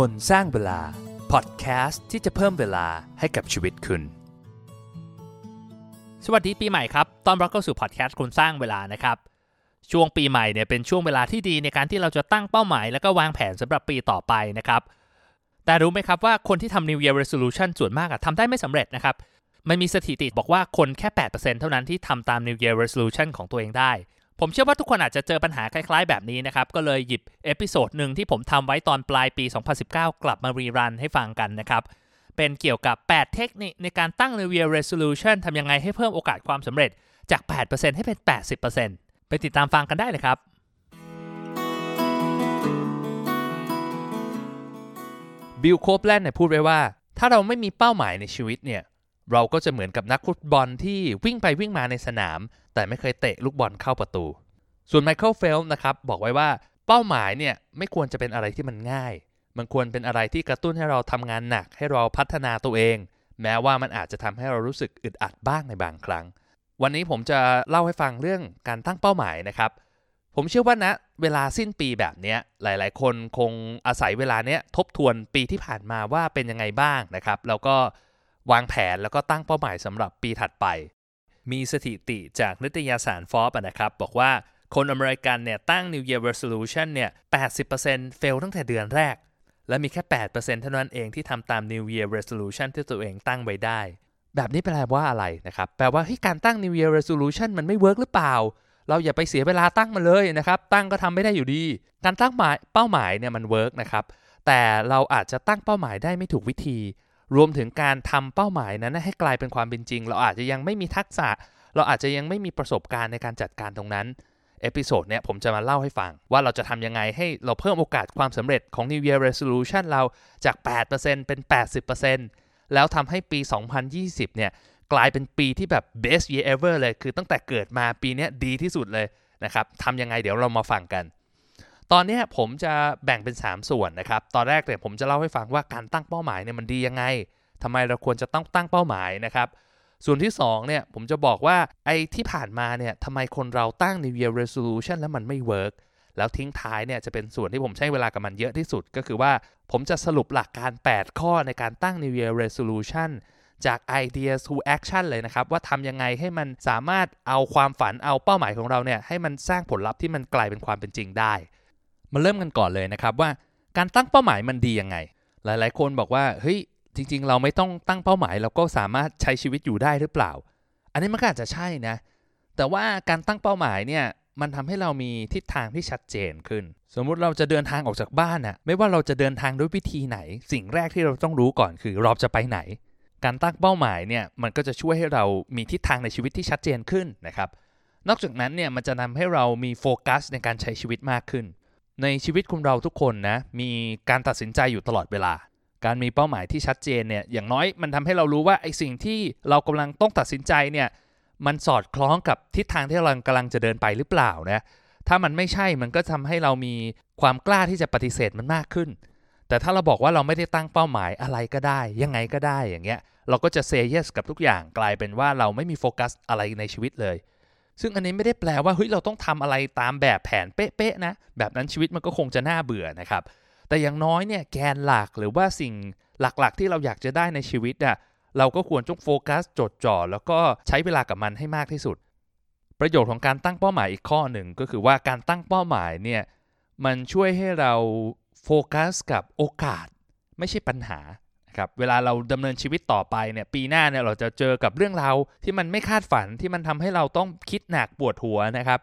คนสร้างเวลาพอดแคสต์ที่จะเพิ่มเวลาให้กับชีวิตคุณสวัสดีปีใหม่ครับต้อนรับเข้าสู่พอดแคสต์คนสร้างเวลานะครับช่วงปีใหม่เนี่ยเป็นช่วงเวลาที่ดีในการที่เราจะตั้งเป้าหมายแล้วก็วางแผนสำหรับปีต่อไปนะครับแต่รู้ไหมครับว่าคนที่ทำ New Year Resolution ส่วนมากทำได้ไม่สำเร็จนะครับมันมีสถิติบอกว่าคนแค่ 8% เท่านั้นที่ทำตาม New Year Resolution ของตัวเองได้ผมเชื่อว่าทุกคนอาจจะเจอปัญหาคล้ายๆแบบนี้นะครับก็เลยหยิบเอพิโซดหนึ่งที่ผมทำไว้ตอนปลายปี 2019 กลับมารีรันให้ฟังกันนะครับเป็นเกี่ยวกับ 8 เทคนิคในการตั้ง New Year Resolution ทำยังไงให้เพิ่มโอกาสความสำเร็จจาก 8% ให้เป็น 80% ไปติดตามฟังกันได้เลยครับบิล โคปแลนด์พูดไว้ว่าถ้าเราไม่มีเป้าหมายในชีวิตเนี่ยเราก็จะเหมือนกับนักฟุตบอลที่วิ่งไปวิ่งมาในสนามแต่ไม่เคยเตะลูกบอลเข้าประตูส่วนไมเคิลเฟลป์นะครับบอกไว้ว่าเป้าหมายเนี่ยไม่ควรจะเป็นอะไรที่มันง่ายมันควรเป็นอะไรที่กระตุ้นให้เราทำงานหนักให้เราพัฒนาตัวเองแม้ว่ามันอาจจะทำให้เรารู้สึกอึดอัดบ้างในบางครั้งวันนี้ผมจะเล่าให้ฟังเรื่องการตั้งเป้าหมายนะครับผมเชื่อว่านะเวลาสิ้นปีแบบนี้หลายๆคนคงอาศัยเวลาเนี้ยทบทวนปีที่ผ่านมาว่าเป็นยังไงบ้างนะครับแล้วก็วางแผนแล้วก็ตั้งเป้าหมายสำหรับปีถัดไปมีสถิติจากนิตยสาร Forbes นะครับบอกว่าคนอเมริกันเนี่ยตั้ง New Year Resolution เนี่ย 80% เฟลตั้งแต่เดือนแรกและมีแค่ 8% เท่านั้นเองที่ทำตาม New Year Resolution ที่ตัวเองตั้งไว้ได้แบบนี้แปลว่าอะไรนะครับแปลว่าการตั้ง New Year Resolution มันไม่เวิร์คหรือเปล่าเราอย่าไปเสียเวลาตั้งมันเลยนะครับตั้งก็ทำไม่ได้อยู่ดีการตั้งเป้าหมายเนี่ยมันเวิร์คนะครับแต่เราอาจจะตั้งเป้าหมายได้ไม่ถูกวิธีรวมถึงการทำเป้าหมายนั้นให้กลายเป็นความเป็นจริงเราอาจจะยังไม่มีทักษะเราอาจจะยังไม่มีประสบการณ์ในการจัดการตรงนั้นเอพิโซดเนี่ยผมจะมาเล่าให้ฟังว่าเราจะทำยังไงให้เราเพิ่มโอกาสความสำเร็จของ New Year Resolution เราจาก 8% เป็น 80% แล้วทำให้ปี 2020 เนี่ยกลายเป็นปีที่แบบ best year ever เลยคือตั้งแต่เกิดมาปีนี้ดีที่สุดเลยนะครับทำยังไงเดี๋ยวเรามาฟังกันตอนนี้ผมจะแบ่งเป็น3ส่วนนะครับตอนแรกเนี่ยผมจะเล่าให้ฟังว่าการตั้งเป้าหมายเนี่ยมันดียังไงทำไมเราควรจะต้องตั้งเป้าหมายนะครับส่วนที่2เนี่ยผมจะบอกว่าไอ้ที่ผ่านมาเนี่ยทำไมคนเราตั้ง New Year Resolution แล้วมันไม่เวิร์คแล้วทิ้งท้ายเนี่ยจะเป็นส่วนที่ผมใช้เวลากับมันเยอะที่สุดก็คือว่าผมจะสรุปหลักการ8ข้อในการตั้ง New Year Resolutionจาก ideas to action เลยนะครับว่าทำยังไงให้มันสามารถเอาความฝันเอาเป้าหมายของเราเนี่ยให้มันสร้างผลลัพธ์ที่มันกลายเป็นความเป็นจริงได้มาเริ่มกันก่อนเลยนะครับว่าการตั้งเป้าหมายมันดียังไงหลายๆคนบอกว่าเฮ้ยจริงๆเราไม่ต้องตั้งเป้าหมายเราก็สามารถใช้ชีวิตอยู่ได้หรือเปล่าอันนี้มันก็อาจจะใช่นะแต่ว่าการตั้งเป้าหมายเนี่ยมันทำให้เรามีทิศทางที่ชัดเจนขึ้นสมมุติเราจะเดินทางออกจากบ้านน่ะไม่ว่าเราจะเดินทางด้วยวิธีไหนสิ่งแรกที่เราต้องรู้ก่อนคือเราจะไปไหนการตั้งเป้าหมายเนี่ยมันก็จะช่วยให้เรามีทิศทางในชีวิตที่ชัดเจนขึ้นนะครับนอกจากนั้นเนี่ยมันจะนำให้เรามีโฟกัสในการใช้ชีวิตมากขึ้นในชีวิตของเราทุกคนนะมีการตัดสินใจอยู่ตลอดเวลาการมีเป้าหมายที่ชัดเจนเนี่ยอย่างน้อยมันทำให้เรารู้ว่าไอ้สิ่งที่เรากำลังต้องตัดสินใจเนี่ยมันสอดคล้องกับทิศทางที่เรากำลังจะเดินไปหรือเปล่านะถ้ามันไม่ใช่มันก็ทำให้เรามีความกล้าที่จะปฏิเสธมันมากขึ้นแต่ถ้าเราบอกว่าเราไม่ได้ตั้งเป้าหมายอะไรก็ได้ยังไงก็ได้อย่างเงี้ยเราก็จะเซย์เยสกับทุกอย่างกลายเป็นว่าเราไม่มีโฟกัสอะไรในชีวิตเลยซึ่งอันนี้ไม่ได้แปลว่าเฮ้ยเราต้องทำอะไรตามแบบแผนเป๊ะๆนะแบบนั้นชีวิตมันก็คงจะน่าเบื่อนะครับแต่อย่างน้อยเนี่ยแกนหลักหรือว่าสิ่งหลักๆที่เราอยากจะได้ในชีวิตน่ะเราก็ควรต้องโฟกัสจดจ่อแล้วก็ใช้เวลากับมันให้มากที่สุดประโยชน์ของการตั้งเป้าหมายอีกข้อหนึ่งก็คือว่าการตั้งเป้าหมายเนี่ยมันช่วยให้เราโฟกัสกับโอกาสไม่ใช่ปัญหานะครับเวลาเราดำเนินชีวิตต่อไปเนี่ยปีหน้าเนี่ยเราจะเจอกับเรื่องราวที่มันไม่คาดฝันที่มันทำให้เราต้องคิดหนักปวดหัวนะครับ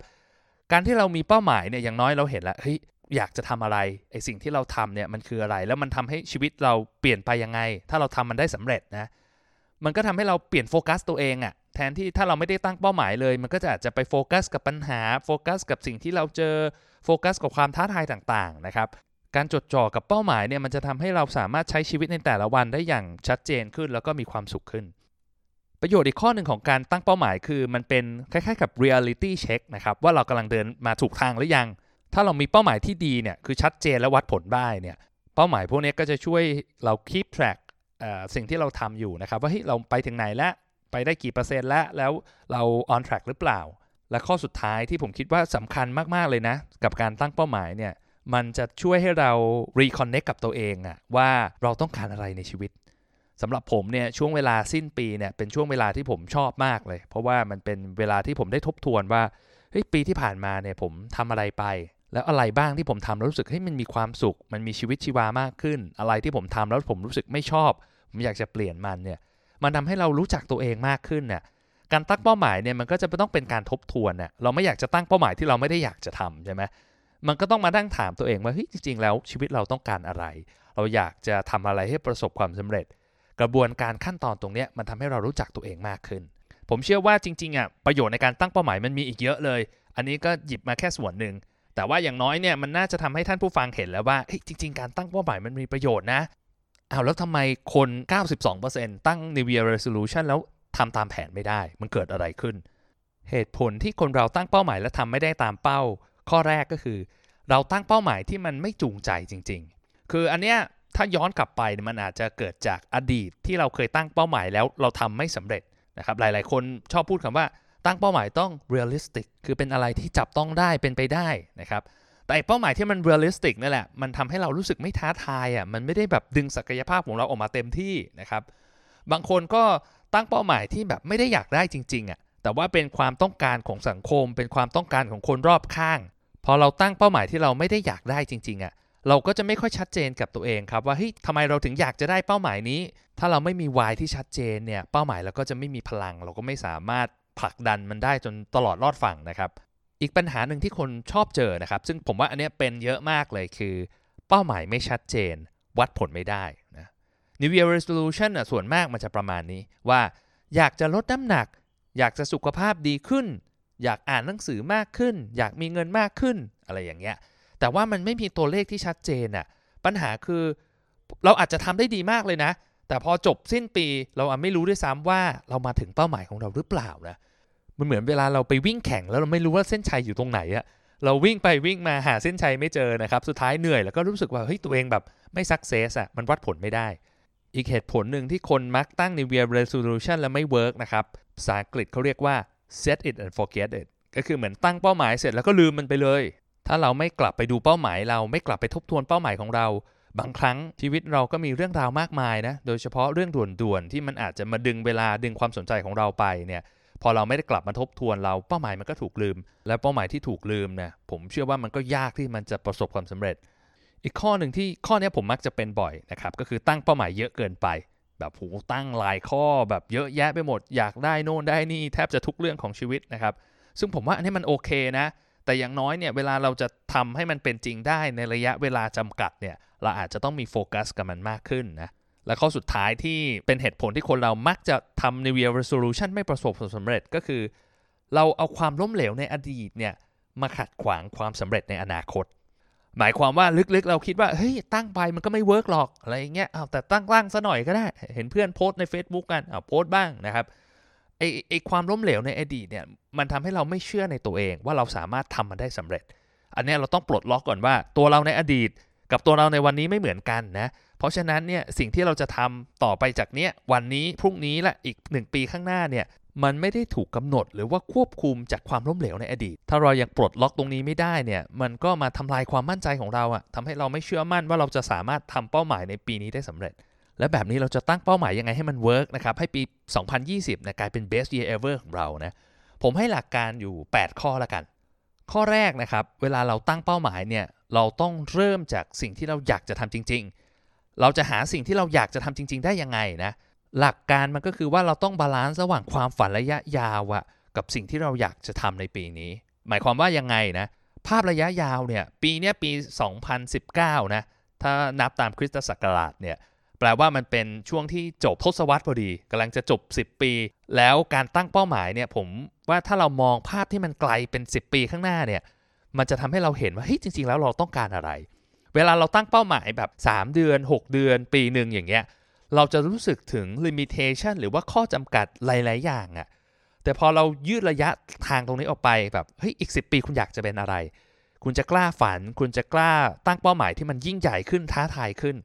การที่เรามีเป้าหมายเนี่ยอย่างน้อยเราเห็นแล้วเฮ้ยอยากจะทำอะไรไอ้สิ่งที่เราทำเนี่ยมันคืออะไรแล้วมันทำให้ชีวิตเราเปลี่ยนไปยังไงถ้าเราทำมันได้สำเร็จนะมันก็ทำให้เราเปลี่ยนโฟกัสตัวเองอ่ะแทนที่ถ้าเราไม่ได้ตั้งเป้าหมายเลยมันก็จะอาจจะไปโฟกัสกับปัญหาโฟกัสกับสิ่งที่เราเจอโฟกัสกับความท้าทายต่างๆนะครับการจดจ่อกับเป้าหมายเนี่ยมันจะทำให้เราสามารถใช้ชีวิตในแต่ละวันได้อย่างชัดเจนขึ้นแล้วก็มีความสุขขึ้นประโยชน์อีกข้อหนึ่งของการตั้งเป้าหมายคือมันเป็นคล้ายๆกับ reality check นะครับว่าเรากำลังเดินมาถูกทางหรือยังถ้าเรามีเป้าหมายที่ดีเนี่ยคือชัดเจนและวัดผลได้เนี่ยเป้าหมายพวกนี้ก็จะช่วยเรา keep track สิ่งที่เราทำอยู่นะครับว่าเฮ้ยเราไปถึงไหนแล้วไปได้กี่เปอร์เซ็นต์แล้วเรา on track หรือเปล่าและข้อสุดท้ายที่ผมคิดว่าสำคัญมากๆเลยนะกับการตั้งเป้าหมายเนี่ย มันจะช่วยให้เรา reconnect กับตัวเองอะว่าเราต้องการอะไรในชีวิตสำหรับผมเนี่ยช่วงเวลาสิ้นปีเนี่ยเป็นช่วงเวลาที่ผมชอบมากเลยเพราะว่ามันเป็นเวลาที่ผมได้ทบทวนว่าเฮ้ยปีที่ผ่านมาเนี่ยผมทำอะไรไปแล้วอะไรบ้างที่ผมทำแล้วรู้สึกให้มันมีความสุขมันมีชีวิตชีวามากขึ้นอะไรที่ผมทำแล้วผมรู้สึกไม่ชอบผมอยากจะเปลี่ยนมันเนี่ยมันทำให้เรารู้จักตัวเองมากขึ้นเนี่ยการตั้งเป้าหมายเนี่ยมันก็จะต้องเป็นการทบทวนเนี่ยเราไม่อยากจะตั้งเป้าหมายที่เราไม่ได้อยากจะทำใช่ไหมมันก็ต้องมาตั้งถามตัวเองว่าเฮ้ยจริงๆแล้วชีวิตเราต้องการอะไรเราอยากจะทำอะไรให้ประสบความสำเร็จกระบวนการขั้นตอนตรงนี้มันทำให้เรารู้จักตัวเองมากขึ้นผมเชื่อว่าจริงๆอ่ะประโยชน์ในการตั้งเป้าหมายมันมีอีกเยอะเลยอันนี้ก็หยิบมาแค่ส่วนหนึ่งแต่ว่าอย่างน้อยเนี่ยมันน่าจะทำให้ท่านผู้ฟังเห็นแล้วว่าเฮ้ยจริงๆการตั้งเป้าหมายมันมีประโยชน์นะเอาแล้วทำไมคน 92% ตั้ง New Year Resolution แล้วทำตามแผนไม่ได้มันเกิดอะไรขึ้นเหตุผลที่คนเราตั้งเป้าหมายและทำไม่ได้ตามเป้าข้อแรกก็คือเราตั้งเป้าหมายที่มันไม่จูงใจจริงๆคืออันเนี้ยถ้าย้อนกลับไปมันอาจจะเกิดจากอดีตที่เราเคยตั้งเป้าหมายแล้วเราทำไม่สำเร็จนะครับหลายๆคนชอบพูดคำว่าตั้งเป้าหมายต้อง realistic คือเป็นอะไรที่จับต้องได้เป็นไปได้นะครับแต่เป้าหมายที่มัน realistic นั่นแหละมันทำให้เรารู้สึกไม่ท้าทายอ่ะมันไม่ได้แบบดึงศักยภาพของเราออกมาเต็มที่นะครับบางคนก็ตั้งเป้าหมายที่แบบไม่ได้อยากได้จริงๆอ่ะแต่ว่าเป็นความต้องการของสังคมเป็นความต้องการของคนรอบข้างพอเราตั้งเป้าหมายที่เราไม่ได้อยากได้จริงๆอ่ะเราก็จะไม่ค่อยชัดเจนกับตัวเองครับว่าเฮ้ยทำไมเราถึงอยากจะได้เป้าหมายนี้ถ้าเราไม่มี why ที่ชัดเจนเนี่ยเป้าหมายเราก็จะไม่มีพลังเราก็ไม่สามารถผลักดันมันได้จนตลอดรอดฝั่งนะครับอีกปัญหาหนึ่งที่คนชอบเจอนะครับซึ่งผมว่าอันนี้เป็นเยอะมากเลยคือเป้าหมายไม่ชัดเจนวัดผลไม่ได้นะ New Year Resolution ส่วนมากมันจะประมาณนี้ว่าอยากจะลดน้ำหนักอยากจะสุขภาพดีขึ้นอยากอ่านหนังสือมากขึ้นอยากมีเงินมากขึ้นอะไรอย่างเงี้ยแต่ว่ามันไม่มีตัวเลขที่ชัดเจนน่ะปัญหาคือเราอาจจะทำได้ดีมากเลยนะแต่พอจบสิ้นปีเราไม่รู้ด้วยซ้ำว่าเรามาถึงเป้าหมายของเราหรือเปล่านะมันเหมือนเวลาเราไปวิ่งแข่งแล้วเราไม่รู้ว่าเส้นชัยอยู่ตรงไหนอะเราวิ่งไปวิ่งมาหาเส้นชัยไม่เจอนะครับสุดท้ายเหนื่อยแล้วก็รู้สึกว่าเฮ้ยตัวเองแบบไม่ซักเซสอะมันวัดผลไม่ได้อีกเหตุผลหนึ่งที่คนมักตั้ง New Year Resolution แล้วไม่เวิร์กนะครับภาษาอังกฤษเขาเรียกว่า set it and forget it ก็คือเหมือนตั้งเป้าหมายเสร็จแล้วก็ลืมมันไปเลยถ้าเราไม่กลับไปดูเป้าหมายเราไม่กลับไปทบทวนเป้าหมายของเราบางครั้งชีวิตเราก็มีเรื่องราวมากมายนะโดยเฉพาะเรื่องด่วนๆที่มันอาจจะมาดึงเวลาดึงความสนใจของเราไปเนี่ยพอเราไม่ได้กลับมาทบทวนเราเป้าหมายมันก็ถูกลืมและเป้าหมายที่ถูกลืมเนี่ยผมเชื่อว่ามันก็ยากที่มันจะประสบความสำเร็จอีกข้อหนึ่งที่ข้อนี้ผมมักจะเป็นบ่อยนะครับก็คือตั้งเป้าหมายเยอะเกินไปแบบโหตั้งหลายข้อแบบเยอะแยะไปหมดอยากได้โน่นได้นี่แทบจะทุกเรื่องของชีวิตนะครับซึ่งผมว่าอันนี้มันโอเคนะแต่อย่างน้อยเนี่ยเวลาเราจะทำให้มันเป็นจริงได้ในระยะเวลาจำกัดเนี่ยเราอาจจะต้องมีโฟกัสกับมันมากขึ้นนะและข้อสุดท้ายที่เป็นเหตุผลที่คนเรามักจะทำ New Year Resolution ไม่ประสบผลสำเร็จก็คือเราเอาความล้มเหลวในอดีตเนี่ยมาขัดขวางความสำเร็จในอนาคตหมายความว่าลึกๆเราคิดว่าเฮ้ยตั้งไปมันก็ไม่เวิร์กหรอกอะไรอย่างเงี้ยอ้าวแต่ตั้งซะหน่อยก็ได้เห็นเพื่อนโพสใน Facebook กันอ้าวโพสบ้างนะครับไอความล้มเหลวในอดีตเนี่ยมันทำให้เราไม่เชื่อในตัวเองว่าเราสามารถทำมันได้สำเร็จอันนี้เราต้องปลดล็อกก่อนว่าตัวเราในอดีตกับตัวเราในวันนี้ไม่เหมือนกันนะเพราะฉะนั้นเนี่ยสิ่งที่เราจะทำต่อไปจากเนี้ยวันนี้พรุ่งนี้และอีก1ปีข้างหน้าเนี่ยมันไม่ได้ถูกกำหนดหรือว่าควบคุมจากความล้มเหลวในอดีตถ้าเรายังปลดล็อกตรงนี้ไม่ได้เนี่ยมันก็มาทำลายความมั่นใจของเราอะทำให้เราไม่เชื่อมั่นว่าเราจะสามารถทำเป้าหมายในปีนี้ได้สำเร็จและแบบนี้เราจะตั้งเป้าหมายยังไงให้มันเวิร์กนะครับให้ปี 2020 กลายเป็น best year ever ของเรานะผมให้หลักการอยู่8ข้อละกันข้อแรกนะครับเวลาเราตั้งเป้าหมายเนี่ยเราต้องเริ่มจากสิ่งที่เราอยากจะทำจริงๆเราจะหาสิ่งที่เราอยากจะทำจริงๆได้ยังไงนะหลักการมันก็คือว่าเราต้องบาลานซ์ระหว่างความฝันระยะยาวอะกับสิ่งที่เราอยากจะทำในปีนี้หมายความว่ายังไงนะภาพระยะยาวเนี่ยปีนี้ปี 2019 นะถ้านับตามคริสตศักราชเนี่ยแปลว่ามันเป็นช่วงที่จบทศวรรษพอดีกำลังจะจบ10ปีแล้วการตั้งเป้าหมายเนี่ยผมว่าถ้าเรามองภาพที่มันไกลเป็น10ปีข้างหน้าเนี่ยมันจะทำให้เราเห็นว่าเฮ้ยจริงๆแล้วเราต้องการอะไรเวลาเราตั้งเป้าหมายแบบ3เดือน6เดือนปีนึงอย่างเงี้ยเราจะรู้สึกถึง limitation หรือว่าข้อจำกัดหลายๆอย่างอะแต่พอเรายืดระยะทางตรงนี้ออกไปแบบเฮ้ยอีก10ปีคุณอยากจะเป็นอะไรคุณจะกล้าฝันคุณจะกล้าตั้งเป้าหมายที่มันยิ่งใหญ่ขึ้นท้าทายขึ้น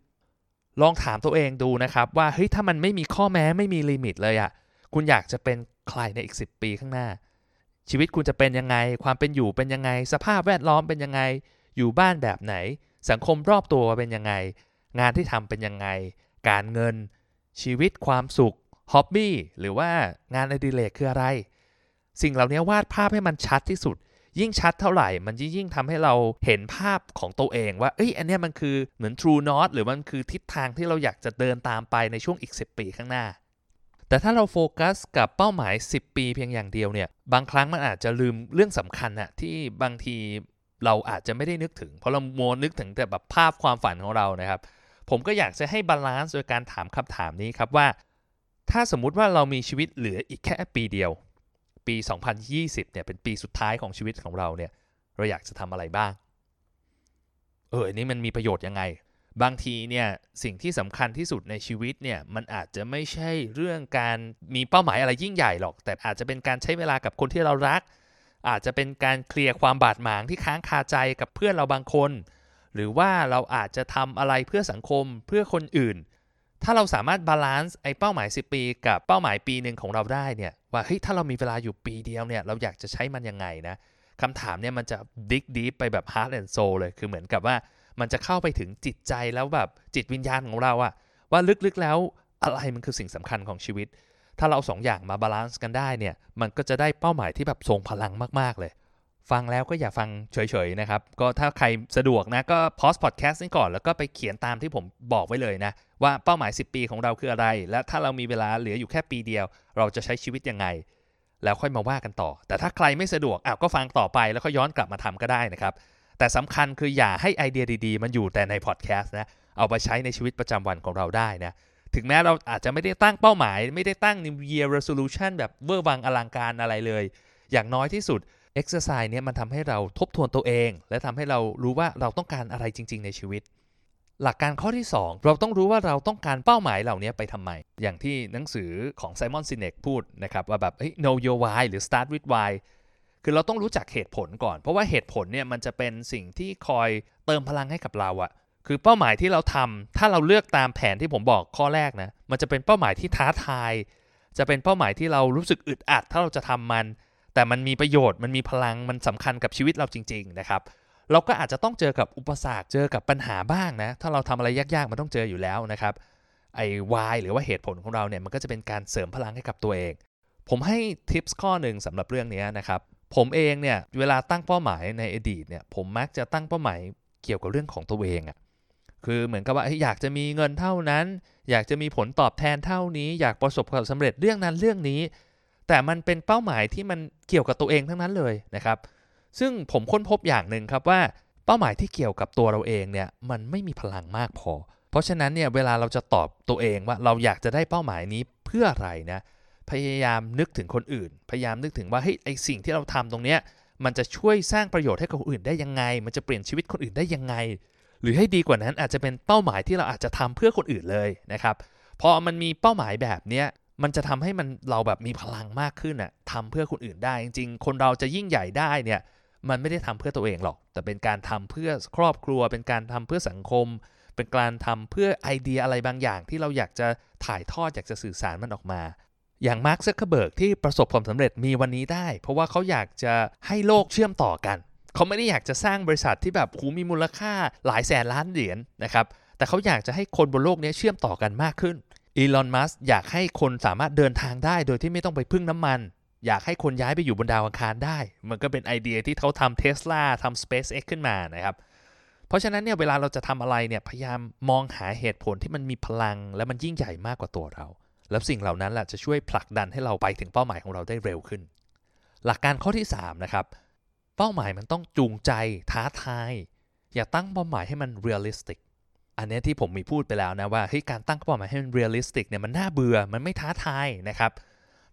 ลองถามตัวเองดูนะครับว่าเฮ้ยถ้ามันไม่มีข้อแม้ไม่มีลิมิตเลยอะคุณอยากจะเป็นใครในอีก10ปีข้างหน้าชีวิตคุณจะเป็นยังไงความเป็นอยู่เป็นยังไงสภาพแวดล้อมเป็นยังไง อยู่บ้านแบบไหนสังคมรอบตัวเป็นยังไงงานที่ทำเป็นยังไงการเงินชีวิตความสุขฮ็อบบี้หรือว่างานอดิเรกคืออะไรสิ่งเหล่านี้วาดภาพให้มันชัดที่สุดยิ่งชัดเท่าไหร่มันยิ่งทำให้เราเห็นภาพของตัวเองว่าเอ้ยอันนี้มันคือเหมือน True North หรือมันคือทิศทางที่เราอยากจะเดินตามไปในช่วงอีก10ปีข้างหน้าแต่ถ้าเราโฟกัสกับเป้าหมาย10ปีเพียงอย่างเดียวเนี่ยบางครั้งมันอาจจะลืมเรื่องสำคัญอะที่บางทีเราอาจจะไม่ได้นึกถึงเพราะเรามัวนึกถึงแต่แบบภาพความฝันของเรานะครับผมก็อยากจะให้บาลานซ์โดยการถามคำถามนี้ครับว่าถ้าสมมุติว่าเรามีชีวิตเหลืออีกแค่ปีเดียวปี2020เนี่ยเป็นปีสุดท้ายของชีวิตของเราเนี่ยเราอยากจะทำอะไรบ้างอันนี้มันมีประโยชน์ยังไงบางทีเนี่ยสิ่งที่สำคัญที่สุดในชีวิตเนี่ยมันอาจจะไม่ใช่เรื่องการมีเป้าหมายอะไรยิ่งใหญ่หรอกแต่อาจจะเป็นการใช้เวลากับคนที่เรารักอาจจะเป็นการเคลียร์ความบาดหมางที่ค้างคาใจกับเพื่อนเราบางคนหรือว่าเราอาจจะทำอะไรเพื่อสังคมเพื่อคนอื่นถ้าเราสามารถบาลานซ์ไอ้เป้าหมาย10ปีกับเป้าหมายปีนึงของเราได้เนี่ยว่าเฮ้ยถ้าเรามีเวลาอยู่ปีเดียวเนี่ยเราอยากจะใช้มันยังไงนะคำถามเนี่ยมันจะดิกดีไปแบบ heart and soul เลยคือเหมือนกับว่ามันจะเข้าไปถึงจิตใจแล้วแบบจิตวิญญาณของเราอะว่าลึกๆแล้วอะไรมันคือสิ่งสำคัญของชีวิตถ้าเราสองอย่างมาบาลานซ์กันได้เนี่ยมันก็จะได้เป้าหมายที่แบบทรงพลังมากๆเลยฟังแล้วก็อย่าฟังเฉยๆนะครับก็ถ้าใครสะดวกนะก็พอสพอดแคสต์นี้ก่อนแล้วก็ไปเขียนตามที่ผมบอกไว้เลยนะว่าเป้าหมาย10ปีของเราคืออะไรและถ้าเรามีเวลาเหลืออยู่แค่ปีเดียวเราจะใช้ชีวิตยังไงแล้วค่อยมาว่ากันต่อแต่ถ้าใครไม่สะดวกก็ฟังต่อไปแล้วก็ย้อนกลับมาทำก็ได้นะครับแต่สำคัญคืออย่าให้ไอเดียดีๆมันอยู่แต่ในพอดแคสต์นะเอาไปใช้ในชีวิตประจำวันของเราได้นะถึงแม้เราอาจจะไม่ได้ตั้งเป้าหมายไม่ได้ตั้ง New Year Resolution แบบเวอร์วังอลังการอะไรเลยอย่างน้อยที่สุด Exercise เนี่ยมันทำให้เราทบทวนตัวเองและทำให้เรารู้ว่าเราต้องการอะไรจริงๆในชีวิตหลักการข้อที่2เราต้องรู้ว่าเราต้องการเป้าหมายเหล่านี้ไปทำไมอย่างที่หนังสือของ Simon Sinek พูดนะครับว่าแบบ Know Your Why หรือ Start With Whyคือเราต้องรู้จักเหตุผลก่อนเพราะว่าเหตุผลเนี่ยมันจะเป็นสิ่งที่คอยเติมพลังให้กับเราอะคือเป้าหมายที่เราทำถ้าเราเลือกตามแผนที่ผมบอกข้อแรกนะมันจะเป็นเป้าหมายที่ท้าทายจะเป็นเป้าหมายที่เรารู้สึกอึดอัดถ้าเราจะทำมันแต่มันมีประโยชน์มันมีพลังมันสำคัญกับชีวิตเราจริงๆนะครับเราก็อาจจะต้องเจอกับอุปสรรคเจอกับปัญหาบ้างนะถ้าเราทำอะไรยากๆมันต้องเจออยู่แล้วนะครับไอ้ why หรือว่าเหตุผลของเราเนี่ยมันก็จะเป็นการเสริมพลังให้กับตัวเองผมให้ทิปส์ข้อนึงสำหรับเรื่องนี้นะครับผมเองเนี่ยเวลาตั้งเป้าหมายในอดีตเนี่ยผมมักจะตั้งเป้าหมายเกี่ยวกับเรื่องของตัวเองอ่ะคือเหมือนกับว่าอยากจะมีเงินเท่านั้นอยากจะมีผลตอบแทนเท่านี้อยากประสบความสำเร็จเรื่องนั้นเรื่องนี้แต่มันเป็นเป้าหมายที่มันเกี่ยวกับตัวเองทั้งนั้นเลยนะครับซึ่งผมค้นพบอย่างนึงครับว่าเป้าหมายที่เกี่ยวกับตัวเราเองเนี่ยมันไม่มีพลังมากพอเพราะฉะนั้นเนี่ยเวลาเราจะตอบตัวเองว่าเราอยากจะได้เป้าหมายนี้เพื่ออะไรนะพยายามนึกถึงคนอื่นพยายามนึกถึงว่าเฮ้ยไอสิ่งที่เราทำตรงเนี้ยมันจะช่วยสร้างประโยชน์ให้กับคนอื่นได้ยังไงมันจะเปลี่ยนชีวิตคนอื่นได้ยังไงหรือให้ดีกว่านั้นอาจจะเป็นเป้าหมายที่เราอาจจะทำเพื่อคนอื่นเลยนะครับพอมันมีเป้าหมายแบบเนี้ยมันจะทำให้มันเราแบบมีพลังมากขึ้นอ่ะทำเพื่อคนอื่นได้จริงๆคนเราจะยิ่งใหญ่ได้เนี่ยมันไม่ได้ทำเพื่อตัวเองหรอกแต่เป็นการทำเพื่อครอบครัวเป็นการทำเพื่อสังคมเป็นการทำเพื่อไอเดียอะไรบางอย่างที่เราอยากจะถ่ายทอดอยากจะสื่อสารมันออกมาอย่างมาร์ค ซักเคอร์เบิร์กที่ประสบความสำเร็จมีวันนี้ได้เพราะว่าเขาอยากจะให้โลกเชื่อมต่อกันเขาไม่ได้อยากจะสร้างบริษัทที่แบบมีมูลค่าหลายแสนล้านเหรียญ นะครับแต่เขาอยากจะให้คนบนโลกนี้เชื่อมต่อกันมากขึ้นอีลอน มัสก์อยากให้คนสามารถเดินทางได้โดยที่ไม่ต้องไปพึ่งน้ำมันอยากให้คนย้ายไปอยู่บนดาวอังคารได้มันก็เป็นไอเดียที่เขาทำ Tesla ทำ SpaceX ขึ้นมานะครับเพราะฉะนั้นเนี่ยเวลาเราจะทำอะไรเนี่ยพยายามมองหาเหตุผลที่มันมีพลังและมันยิ่งใหญ่มากกว่าตัวเราแล้วสิ่งเหล่านั้นแหละจะช่วยผลักดันให้เราไปถึงเป้าหมายของเราได้เร็วขึ้นหลักการข้อที่3นะครับเป้าหมายมันต้องจูงใจท้าทายอย่าตั้งเป้าหมายให้มันเรียลลิสติกอันนี้ที่ผมมีพูดไปแล้วนะว่าการตั้งเป้าหมายให้มันเรียลลิสติกเนี่ยมันน่าเบื่อมันไม่ท้าทายนะครับ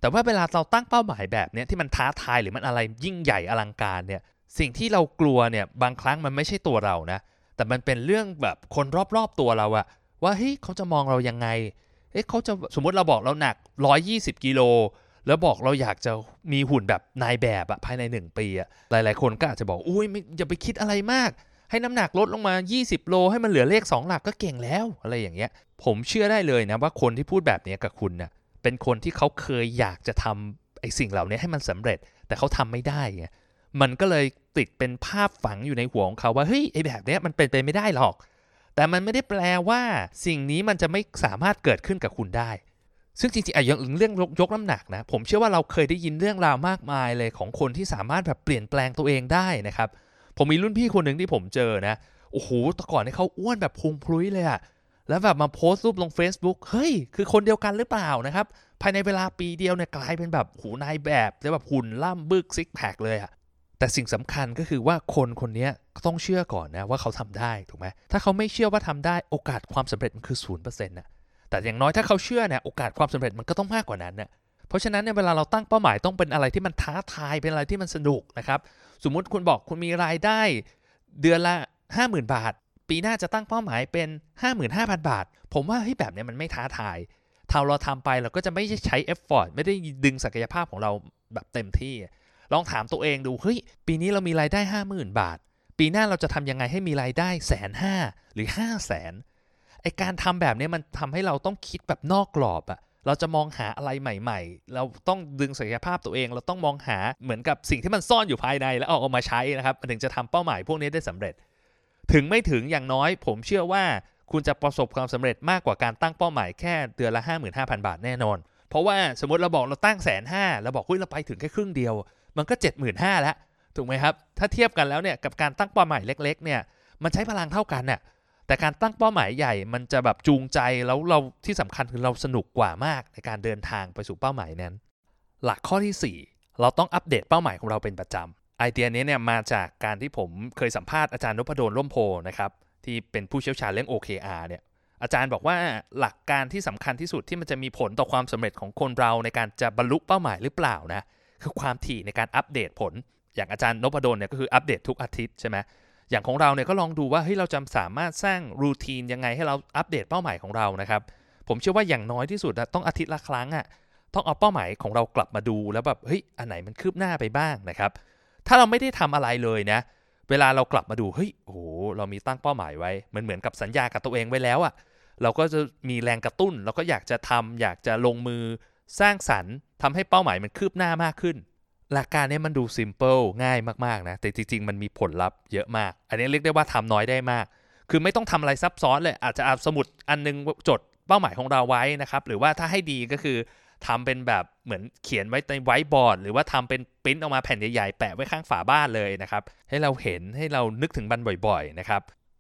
แต่ว่าเวลาเราตั้งเป้าหมายแบบนี้ที่มันท้าทายหรือมันอะไรยิ่งใหญ่อลังการเนี่ยสิ่งที่เรากลัวเนี่ยบางครั้งมันไม่ใช่ตัวเรานะแต่มันเป็นเรื่องแบบคนรอบๆตัวเราอะว่าเขาจะมองเรายังไงเขาจะสมมติเราบอกเราหนัก120กิโลแล้วบอกเราอยากจะมีหุ่นแบบนายแบบภายใน1ปีหลายๆคนก็อาจจะบอกอุ้ยอย่าไปคิดอะไรมากให้น้ำหนักลดลงมา20โลให้มันเหลือเลข2หลักก็เก่งแล้วอะไรอย่างเงี้ยผมเชื่อได้เลยนะว่าคนที่พูดแบบนี้กับคุณนะเป็นคนที่เขาเคยอยากจะทำไอ้สิ่งเหล่านี้ให้มันสำเร็จแต่เขาทำไม่ได้ มันก็เลยติดเป็นภาพฝังอยู่ในหัวของเขาว่าเฮ้ยไอ้แบบเนี้ยมันเป็นไปไม่ได้หรอกแต่มันไม่ได้แปลว่าสิ่งนี้มันจะไม่สามารถเกิดขึ้นกับคุณได้ซึ่งจริงๆอย่างเรื่องยกน้ำหนักนะผมเชื่อว่าเราเคยได้ยินเรื่องราวมากมายเลยของคนที่สามารถแบบเปลี่ยนแปลงตัวเองได้นะครับผมมีรุ่นพี่คนหนึ่งที่ผมเจอนะโอ้โหแต่ก่อนเนี่ยเขาอ้วนแบบพุงพลุยเลยอะแล้วแบบมาโพสต์รูปลง Facebook เฮ้ยคือคนเดียวกันหรือเปล่านะครับภายในเวลาปีเดียวเนี่ยกลายเป็นแบบหูนายแบบแล้วแบบหุ่นล่ำบึกซิกแพคเลยอะแต่สิ่งสำคัญก็คือว่าคนนี้ต้องเชื่อก่อนนะว่าเขาทำได้ถูกไหมถ้าเขาไม่เชื่อว่าทำได้โอกาสความสำเร็จมันคือ 0% นะแต่อย่างน้อยถ้าเขาเชื่อเนี่ยโอกาสความสำเร็จมันก็ต้องมากกว่านั้นนะเพราะฉะนั้นเนี่ยเวลาเราตั้งเป้าหมายต้องเป็นอะไรที่มันท้าทายเป็นอะไรที่มันสนุกนะครับสมมติคุณบอกคุณมีรายได้เดือนละ 50,000 บาทปีหน้าจะตั้งเป้าหมายเป็น 55,000 บาทผมว่าเฮ้ยแบบเนี้ยมันไม่ท้าทายถ้าเราทำไปเราก็จะไม่ใช้เอฟฟอร์ตไม่ได้ดึงศักยภาพของเราแบบเต็มที่ลองถามตัวเองดูเฮ้ยปีนี้เรามีรายได้ 50,000 บาทปีหน้าเราจะทำยังไงให้มีรายได้ 150,000 หรือ 500,000ไอการทำแบบนี้มันทำให้เราต้องคิดแบบนอกกรอบอะเราจะมองหาอะไรใหม่ๆเราต้องดึงศักยภาพตัวเองเราต้องมองหาเหมือนกับสิ่งที่มันซ่อนอยู่ภายในแล้วเอาออกมาใช้นะครับถึงจะทำเป้าหมายพวกนี้ได้สำเร็จถึงไม่ถึงอย่างน้อยผมเชื่อว่าคุณจะประสบความสำเร็จมากกว่าการตั้งเป้าหมายแค่เดือนละ 55,000 บาทแน่นอนเพราะว่าสมมติเราบอกเราตั้ง 150,000 เราบอกเฮ้ยเราไปถึงแค่ครึ่งเดียวมันก็ 75,000 แล้วถูกไหมครับถ้าเทียบกันแล้วเนี่ยกับการตั้งเป้าหมายเล็กๆเนี่ยมันใช้พลังเท่ากันน่ะแต่การตั้งเป้าหมายใหญ่มันจะแบบจูงใจแล้วเราที่สำคัญคือเราสนุกกว่ามากในการเดินทางไปสู่เป้าหมายนั้นหลักข้อที่4เราต้องอัปเดตเป้าหมายของเราเป็นประจำไอเดียนี้เนี่ยมาจากการที่ผมเคยสัมภาษณ์อาจารย์นพดลร่มโพนะครับที่เป็นผู้เชี่ยวชาญเรื่อง OKR เนี่ยอาจารย์บอกว่าหลักการที่สำคัญที่สุดที่มันจะมีผลต่อความสำเร็จของคนเราในการจะบรรลุเป้าหมายหรือเปล่านะคือความถี่ในการอัปเดตผลอย่างอาจารย์นพดลเนี่ยก็คืออัปเดตทุกอาทิตย์ใช่ไหมอย่างของเราเนี่ยก็ลองดูว่าเฮ้ยเราจะสามารถสร้างรูทีนยังไงให้เราอัปเดตเป้าหมายของเรานะครับผมเชื่อว่าอย่างน้อยที่สุดต้องอาทิตย์ละครั้งอ่ะต้องเอาเป้าหมายของเรากลับมาดูแล้วแบบเฮ้ยอันไหนมันคืบหน้าไปบ้างนะครับถ้าเราไม่ได้ทำอะไรเลยนะเวลาเรากลับมาดูเฮ้ยโอ้โหเรามีตั้งเป้าหมายไว้มันเหมือนกับสัญญากับตัวเองไว้แล้วอ่ะเราก็จะมีแรงกระตุ้นเราก็อยากจะทำอยากจะลงมือสร้างสรรค์ทำให้เป้าหมายมันคืบหน้ามากขึ้นหลักการนี้มันดูซิมเปิลง่ายมากๆนะแต่จริงๆมันมีผลลัพธ์เยอะมากอันนี้เรียกได้ว่าทำน้อยได้มากคือไม่ต้องทำอะไรซับซ้อนเลยอาจจะเอาสมุดอันนึงจดเป้าหมายของเราไว้นะครับหรือว่าถ้าให้ดีก็คือทำเป็นแบบเหมือนเขียนไว้ในไวท์บอร์ดหรือว่าทำเป็นปริ้นท์ออกมาแผ่นใหญ่ๆแปะไว้ข้างฝาบ้านเลยนะครับให้เราเห็นให้เรานึกถึงมันบ่อยๆนะครับ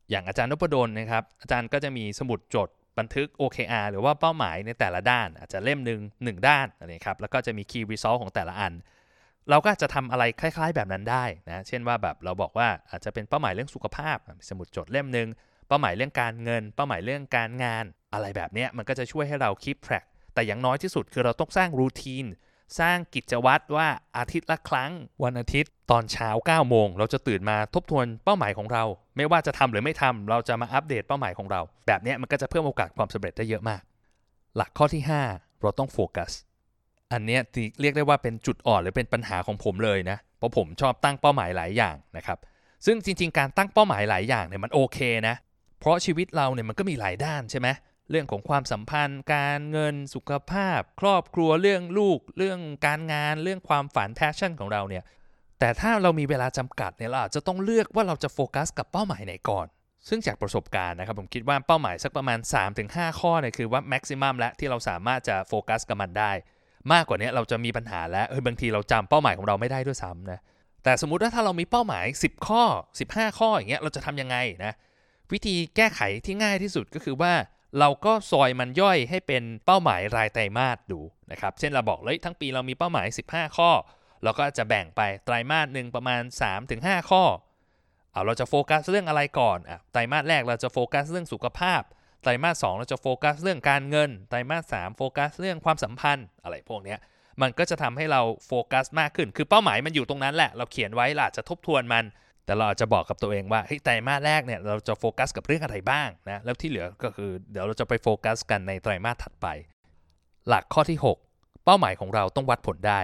อย่างอาจารย์นพดลนะครับอาจารย์ก็จะมีสมุดจดบันทึก OKR หรือว่าเป้าหมายในแต่ละด้านอาจจะเล่มนึง1ด้านอะไรครับแล้วก็จะมี Key Result ของแต่ละอันเราก็จะทำอะไรคล้ายๆแบบนั้นได้นะเช่นว่าแบบเราบอกว่าอาจจะเป็นเป้าหมายเรื่องสุขภาพสมุดจดเล่มนึงเป้าหมายเรื่องการเงินเป้าหมายเรื่องการงานอะไรแบบนี้มันก็จะช่วยให้เรา keep track แต่อย่างน้อยที่สุดคือเราต้องสร้างรูทีนสร้างกิจวัตรว่าอาทิตย์ละครั้งวันอาทิตย์ตอนเช้า 9:00 นเราจะตื่นมาทบทวนเป้าหมายของเราไม่ว่าจะทำหรือไม่ทำเราจะมาอัปเดตเป้าหมายของเราแบบนี้มันก็จะเพิ่มโอกาสความสำเร็จได้เยอะมากหลักข้อที่5เราต้องโฟกัสอันเนี้ยเรียกได้ว่าเป็นจุดอ่อนหรือเป็นปัญหาของผมเลยนะเพราะผมชอบตั้งเป้าหมายหลายอย่างนะครับซึ่งจริงๆการตั้งเป้าหมายหลายอย่างเนี่ยมันโอเคนะเพราะชีวิตเราเนี่ยมันก็มีหลายด้านใช่ไหมเรื่องของความสัมพันธ์การเงินสุขภาพครอบครัวเรื่องลูกเรื่องการงานเรื่องความฝันแพชชั่นของเราเนี่ยแต่ถ้าเรามีเวลาจำกัดเนี่ยเราอาจจะต้องเลือกว่าเราจะโฟกัสกับเป้าหมายไหนก่อนซึ่งจากประสบการณ์นะครับผมคิดว่าเป้าหมายสักประมาณ 3-5 ข้อเนี่ยคือว่าแม็กซิมัมและที่เราสามารถจะโฟกัสกับมันได้มากกว่านี้เราจะมีปัญหาแล้วบางทีเราจำเป้าหมายของเราไม่ได้ด้วยซ้ำนะแต่สมมุติว่าถ้าเรามีเป้าหมาย10ข้อ15ข้ออย่างเงี้ยเราจะทำยังไงนะวิธีแก้ไขที่ง่ายที่สุดก็คือว่าเราก็ซอยมันย่อยให้เป็นเป้าหมายรายไตรมาสดูนะครับเช่นเราบอกเลยทั้งปีเรามีเป้าหมาย15ข้อเราก็จะแบ่งไปไตรมาสนึงประมาณ 3-5 ข้อเราจะโฟกัสเรื่องอะไรก่อนไตรมาสแรกเราจะโฟกัสเรื่องสุขภาพไตรมาส2เราจะโฟกัสเรื่องการเงินไตรมาส3โฟกัสเรื่องความสัมพันธ์อะไรพวกนี้มันก็จะทำให้เราโฟกัสมากขึ้นคือเป้าหมายมันอยู่ตรงนั้นแหละเราเขียนไว้ล่ะจะทบทวนมันแต่เราอาจจะบอกกับตัวเองว่าไตรมาสแรกเนี่ยเราจะโฟกัสกับเรื่องอะไรบ้างนะแล้วที่เหลือก็คือเดี๋ยวเราจะไปโฟกัสกันในไตรมาสถัดไปหลักข้อที่6เป้าหมายของเราต้องวัดผลได้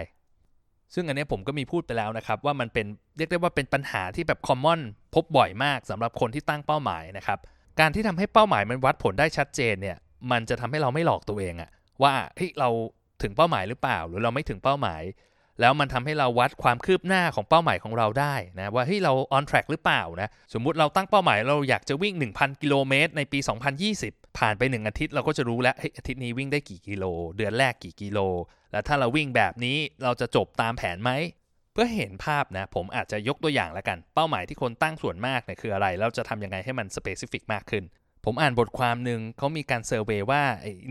ซึ่งอันนี้ผมก็มีพูดไปแล้วนะครับว่ามันเป็นเรียกได้ว่าเป็นปัญหาที่แบบคอมมอนพบบ่อยมากสำหรับคนที่ตั้งเป้าหมายนะครับการที่ทำให้เป้าหมายมันวัดผลได้ชัดเจนเนี่ยมันจะทำให้เราไม่หลอกตัวเองอะว่าเฮ้ยเราถึงเป้าหมายหรือเปล่าหรือเราไม่ถึงเป้าหมาย แล้วมันทำให้เราวัดความคืบหน้าของเป้าหมายของเราได้นะว่าเฮ้ยเรา on track หรือเปล่านะสมมุติเราตั้งเป้าหมายเราอยากจะวิ่ง 1,000 กิโลเมตรในปี2020ผ่านไป1อาทิตย์เราก็จะรู้แล้วเฮ้ยอาทิตย์นี้วิ่งได้กี่กิโลเดือนแรกกี่กิโลแล้วถ้าเราวิ่งแบบนี้เราจะจบตามแผนไหมเพื่อเห็นภาพนะผมอาจจะยกตัวอย่างละกันเป้าหมายที่คนตั้งส่วนมากเนี่ยคืออะไรแล้วจะทำยังไงให้มันสเปซิฟิกมากขึ้นผมอ่านบทความนึงเขามีการเซอร์เวย์ว่า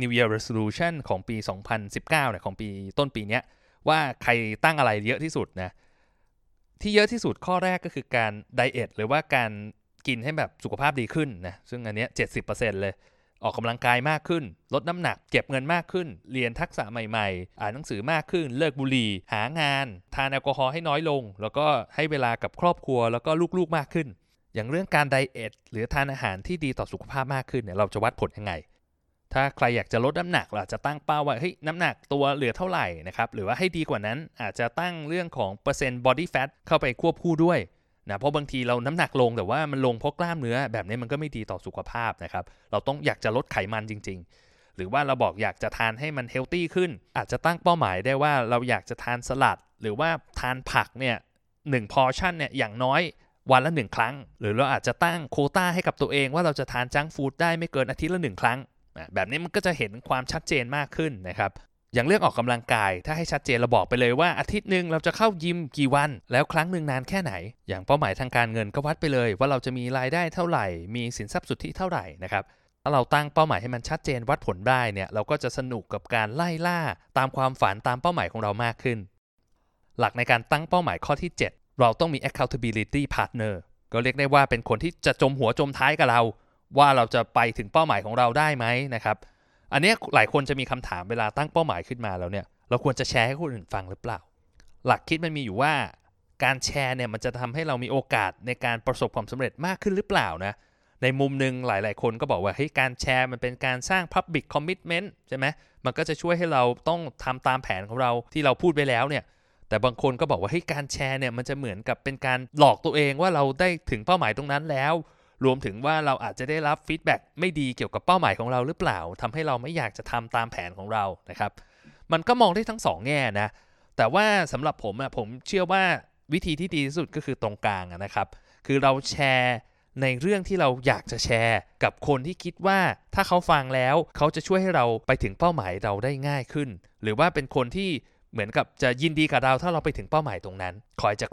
New Year's Resolution ของปี2019เนี่ยของปีต้นปีเนี้ยว่าใครตั้งอะไรเยอะที่สุดนะที่เยอะที่สุดข้อแรกก็คือการไดเอทหรือว่าการกินให้แบบสุขภาพดีขึ้นนะซึ่งอันเนี้ย 70% เลยออกกำลังกายมากขึ้นลดน้ำหนักเก็บเงินมากขึ้นเรียนทักษะใหม่ๆอ่านหนังสือมากขึ้นเลิกบุหรี่หางานทานแอลกอฮอล์ให้น้อยลงแล้วก็ให้เวลากับครอบครัวแล้วก็ลูกๆมากขึ้นอย่างเรื่องการไดเอทหรือทานอาหารที่ดีต่อสุขภาพมากขึ้นเนี่ยเราจะวัดผลยังไงถ้าใครอยากจะลดน้ำหนักล่ะจะตั้งเป้าว่าเฮ้ยน้ำหนักตัวเหลือเท่าไหร่นะครับหรือว่าให้ดีกว่านั้นอาจจะตั้งเรื่องของเปอร์เซ็นต์บอดี้แฟทเข้าไปควบคู่ด้วยนะเพราะบางทีเราน้ำหนักลงแต่ว่ามันลงเพราะกล้ามเนื้อแบบนี้มันก็ไม่ดีต่อสุขภาพนะครับเราต้องอยากจะลดไขมันจริงๆหรือว่าเราบอกอยากจะทานให้มันเฮลตี้ขึ้นอาจจะตั้งเป้าหมายได้ว่าเราอยากจะทานสลัดหรือว่าทานผักเนี่ย1พอร์ชั่นเนี่ยอย่างน้อยวันละ1ครั้งหรือเราอาจจะตั้งโควต้าให้กับตัวเองว่าเราจะทานจังก์ฟู้ดได้ไม่เกินอาทิตย์ละ1ครั้งแบบนี้มันก็จะเห็นความชัดเจนมากขึ้นนะครับอย่างเรื่องออกกำลังกายถ้าให้ชัดเจนเราบอกไปเลยว่าอาทิตย์นึงเราจะเข้ายิมกี่วันแล้วครั้งนึงนานแค่ไหนอย่างเป้าหมายทางการเงินก็วัดไปเลยว่าเราจะมีรายได้เท่าไหร่มีสินทรัพย์สุทธิเท่าไหร่นะครับถ้าเราตั้งเป้าหมายให้มันชัดเจนวัดผลได้เนี่ยเราก็จะสนุกกับการไล่ล่าตามความฝันตามเป้าหมายของเรามากขึ้นหลักในการตั้งเป้าหมายข้อที่7เราต้องมี accountability partner ก็เรียกได้ว่าเป็นคนที่จะจมหัวจมท้ายกับเราว่าเราจะไปถึงเป้าหมายของเราได้ไหมนะครับอันนี้หลายคนจะมีคำถามเวลาตั้งเป้าหมายขึ้นมาแล้วเนี่ยเราควรจะแชร์ให้คนอื่นฟังหรือเปล่าหลักคิดมันมีอยู่ว่าการแชร์เนี่ยมันจะทำให้เรามีโอกาสในการประสบความสำเร็จมากขึ้นหรือเปล่านะในมุมนึงหลายๆคนก็บอกว่าเฮ้ยการแชร์มันเป็นการสร้าง Public Commitment ใช่ไหมมันก็จะช่วยให้เราต้องทำตามแผนของเราที่เราพูดไปแล้วเนี่ยแต่บางคนก็บอกว่าเฮ้ยการแชร์เนี่ยมันจะเหมือนกับเป็นการหลอกตัวเองว่าเราได้ถึงเป้าหมายตรงนั้นแล้วรวมถึงว่าเราอาจจะได้รับฟีดแบ็กไม่ดีเกี่ยวกับเป้าหมายของเราหรือเปล่าทำให้เราไม่อยากจะทำตามแผนของเรานะครับมันก็มองได้ทั้งสองแง่นะแต่ว่าสำหรับผมอะผมเชื่อว่าวิธีที่ดีที่สุดก็คือตรงกลางนะครับคือเราแชร์ในเรื่องที่เราอยากจะแชร์กับคนที่คิดว่าถ้าเขาฟังแล้วเขาจะช่วยให้เราไปถึงเป้าหมายเราได้ง่ายขึ้นหรือว่าเป็นคนที่เหมือนกับจะยินดีกับเราถ้าเราไปถึงเป้าหมายตรงนั้น